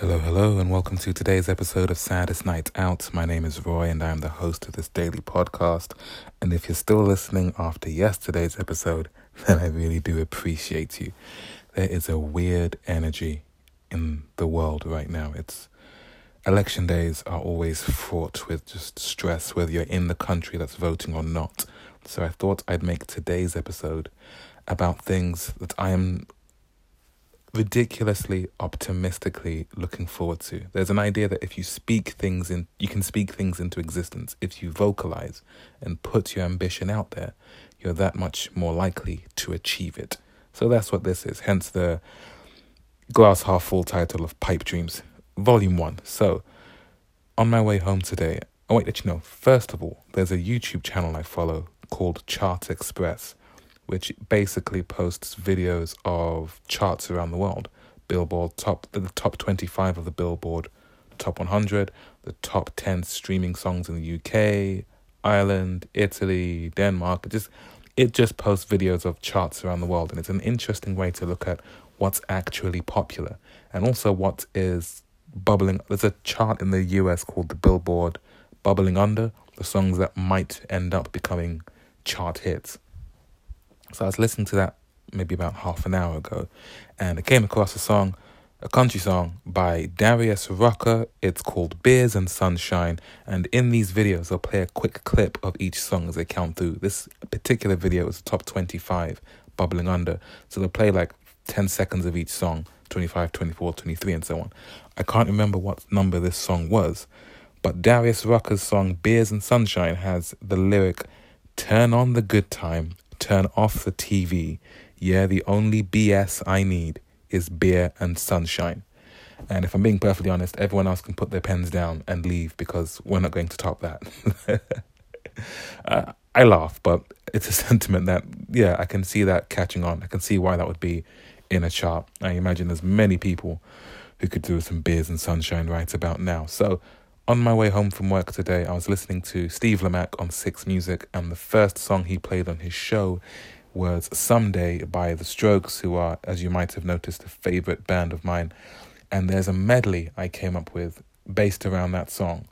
Hello, hello, and welcome to today's episode of Saddest Night Out. My name is Roy, and I'm the host of this daily podcast. And if you're still listening after yesterday's episode, then I really do appreciate you. There is a weird energy in the world right now. Election days are always fraught with just stress, whether you're in the country that's voting or not. So I thought I'd make today's episode about things that I am ridiculously optimistically looking forward to. There's an idea that if you speak things in, you can speak things into existence. If you vocalize and put your ambition out there, you're that much more likely to achieve it. So that's what this is, hence the glass half full title of Pipe Dreams, Volume One. So on my way home today, I want to let you know, first of all, there's a YouTube channel I follow called Chart Express, which basically posts videos of charts around the world. The top 25 of the Billboard, top 100, the top 10 streaming songs in the UK, Ireland, Italy, Denmark. It just posts videos of charts around the world, and it's an interesting way to look at what's actually popular and also what is bubbling. There's a chart in the US called the Billboard Bubbling Under, the songs that might end up becoming chart hits. So I was listening to that maybe about half an hour ago, and I came across a country song by Darius Rucker. It's called Beers and Sunshine, and in these videos they'll play a quick clip of each song as they count through. This particular video is the top 25 bubbling under, so they'll play like 10 seconds of each song, 25, 24, 23 and so on. I can't remember what number this song was, but Darius Rucker's song Beers and Sunshine has the lyric, "Turn on the good time, turn off the TV. Yeah, the only BS I need is beer and sunshine." And if I'm being perfectly honest, everyone else can put their pens down and leave, because we're not going to top that. I laugh, but it's a sentiment that, yeah, I can see that catching on. I can see why that would be in a chart. I imagine there's many people who could do with some beers and sunshine right about now. So on my way home from work today, I was listening to Steve Lamacq on Six Music, and the first song he played on his show was Someday by The Strokes, who are, as you might have noticed, a favourite band of mine. And there's a medley I came up with based around that song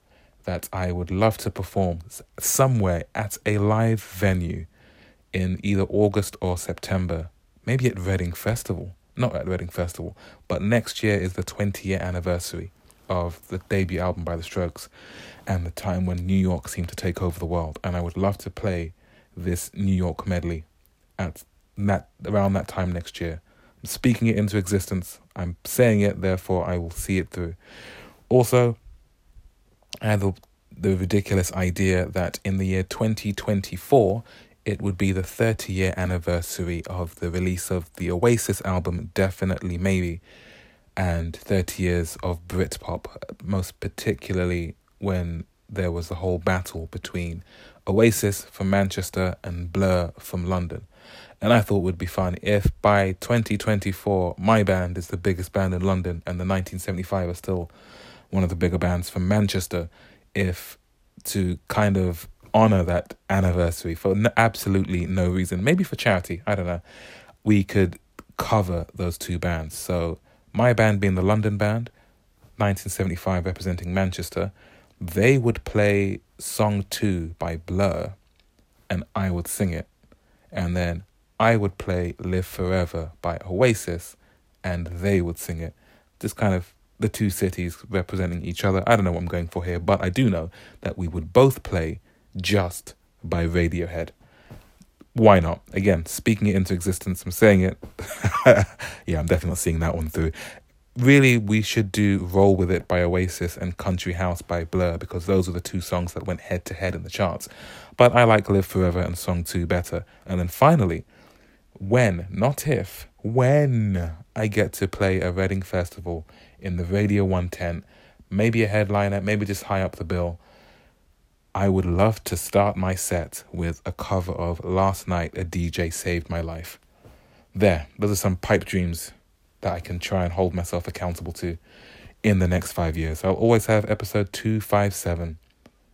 that I would love to perform somewhere at a live venue in either August or September, maybe at Reading Festival. Not at Reading Festival, but next year is the 20-year anniversary of the debut album by The Strokes and the time when New York seemed to take over the world, and I would love to play this New York medley at that around that time next year. I'm speaking it into existence. I'm saying it, therefore I will see it through. Also, I had the ridiculous idea that in the year 2024 it would be the 30-year anniversary of the release of the Oasis album Definitely Maybe, and 30 years of Britpop, most particularly when there was the whole battle between Oasis from Manchester and Blur from London. And I thought it would be fun if by 2024 my band is the biggest band in London and the 1975 are still one of the bigger bands from Manchester, if to kind of honour that anniversary for absolutely no reason, maybe for charity, I don't know, we could cover those two bands. So my band being the London band, 1975 representing Manchester, they would play Song 2 by Blur, and I would sing it. And then I would play Live Forever by Oasis, and they would sing it. Just kind of the two cities representing each other. I don't know what I'm going for here, but I do know that we would both play Just by Radiohead. Why not? Again, speaking it into existence, I'm saying it. Yeah, I'm definitely not seeing that one through. Really, we should do Roll With It by Oasis and Country House by Blur, because those were the two songs that went head-to-head in the charts. But I like Live Forever and Song 2 better. And then finally, when, not if, when I get to play a Reading Festival in the Radio 1 tent, maybe a headliner, maybe just high up the bill, I would love to start my set with a cover of Last Night, a DJ Saved My Life. There, those are some pipe dreams that I can try and hold myself accountable to in the next 5 years. I'll always have episode 257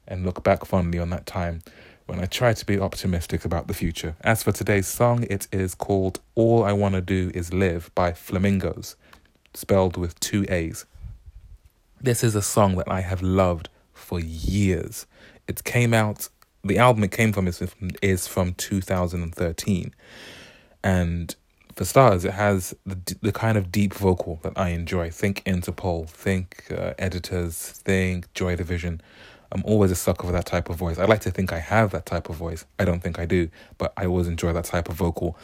and look back fondly on that time when I try to be optimistic about the future. As for today's song, it is called All I Wanna Do Is Live by Flamingos, spelled with two A's. This is a song that I have loved for years. It came out, the album it came from is from 2013. And for starters, it has the kind of deep vocal that I enjoy. Think Interpol, think Editors, think Joy Division. I'm always a sucker for that type of voice. I like to think I have that type of voice. I don't think I do, but I always enjoy that type of vocal.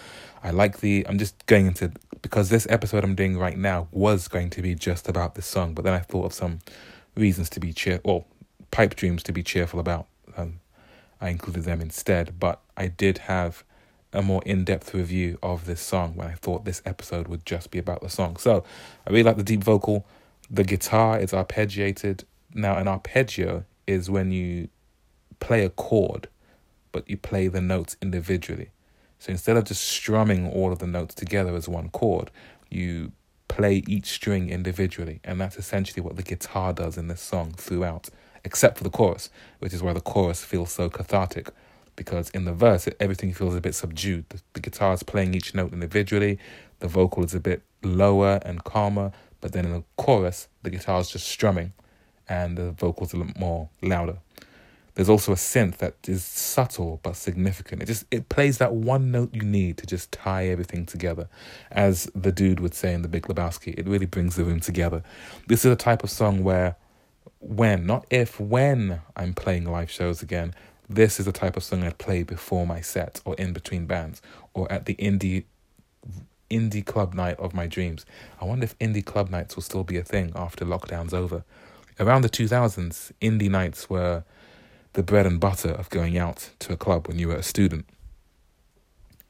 I like the... I'm just going into... Because this episode I'm doing right now was going to be just about this song, but then I thought of some reasons to be cheerful... Well, Pipe Dreams to be cheerful about. I included them instead, but I did have a more in-depth review of this song when I thought this episode would just be about the song. So, I really like the deep vocal. The guitar is arpeggiated. Now, an arpeggio is when you play a chord, but you play the notes individually. So instead of just strumming all of the notes together as one chord, you play each string individually. And that's essentially what the guitar does in this song throughout, except for the chorus, which is why the chorus feels so cathartic, because in the verse, everything feels a bit subdued. The guitar is playing each note individually, the vocal is a bit lower and calmer, but then in the chorus, the guitar is just strumming, and the vocals are more louder. There's also a synth that is subtle but significant. It plays that one note you need to just tie everything together. As the dude would say in The Big Lebowski, it really brings the room together. This is a type of song where when I'm playing live shows again, this is the type of song I'd play before my set or in between bands or at the indie club night of my dreams. I wonder if indie club nights will still be a thing after lockdown's over. Around the 2000s, indie nights were the bread and butter of going out to a club when you were a student.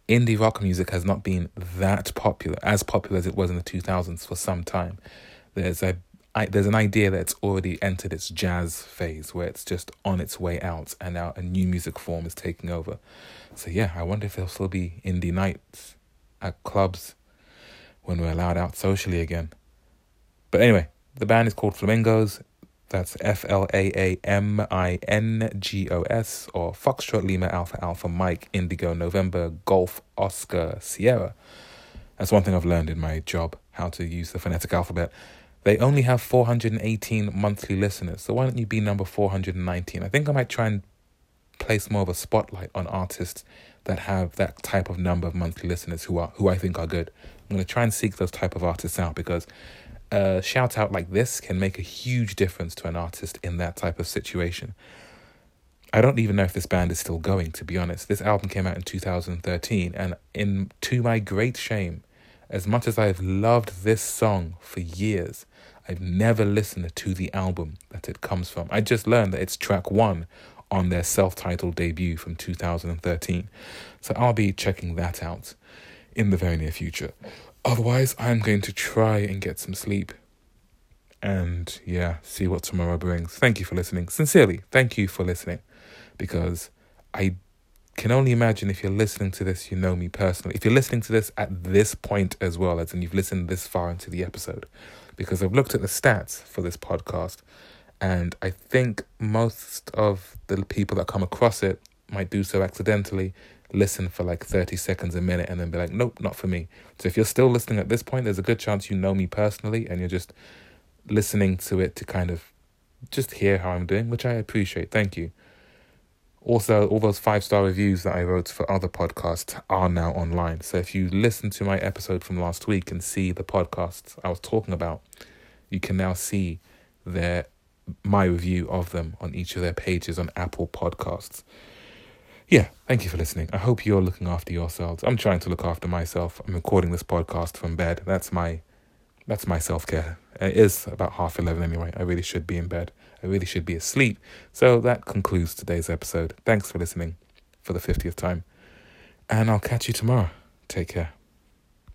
Indie rock music has not been that popular as it was in the 2000s for some time. There's an idea that it's already entered its jazz phase, where it's just on its way out, and now a new music form is taking over. So yeah, I wonder if there'll still be indie nights at clubs when we're allowed out socially again. But anyway, the band is called Flamingos. That's Flamingos, or Foxtrot Lima Alpha Alpha Mike Indigo November Golf Oscar Sierra. That's one thing I've learned in my job, how to use the phonetic alphabet. They only have 418 monthly listeners, so why don't you be number 419? I think I might try and place more of a spotlight on artists that have that type of number of monthly listeners who I think are good. I'm going to try and seek those type of artists out, because a shout out like this can make a huge difference to an artist in that type of situation. I don't even know if this band is still going, to be honest. This album came out in 2013, and to my great shame, as much as I've loved this song for years, I've never listened to the album that it comes from. I just learned that it's track 1 on their self-titled debut from 2013. So I'll be checking that out in the very near future. Otherwise, I'm going to try and get some sleep and, see what tomorrow brings. Thank you for listening. Sincerely, thank you for listening, because I can only imagine if you're listening to this, you know me personally. If you're listening to this at this point as well, as in you've listened this far into the episode, because I've looked at the stats for this podcast, and I think most of the people that come across it might do so accidentally, listen for like 30 seconds a minute, and then be like, nope, not for me. So if you're still listening at this point, there's a good chance you know me personally, and you're just listening to it to kind of just hear how I'm doing, which I appreciate. Thank you. Also, all those 5-star reviews that I wrote for other podcasts are now online. So if you listen to my episode from last week and see the podcasts I was talking about, you can now see my review of them on each of their pages on Apple Podcasts. Yeah, thank you for listening. I hope you're looking after yourselves. I'm trying to look after myself. I'm recording this podcast from bed. That's my self-care. It is about 11:30 anyway. I really should be in bed. I really should be asleep. So that concludes today's episode. Thanks for listening for the 50th time. And I'll catch you tomorrow. Take care.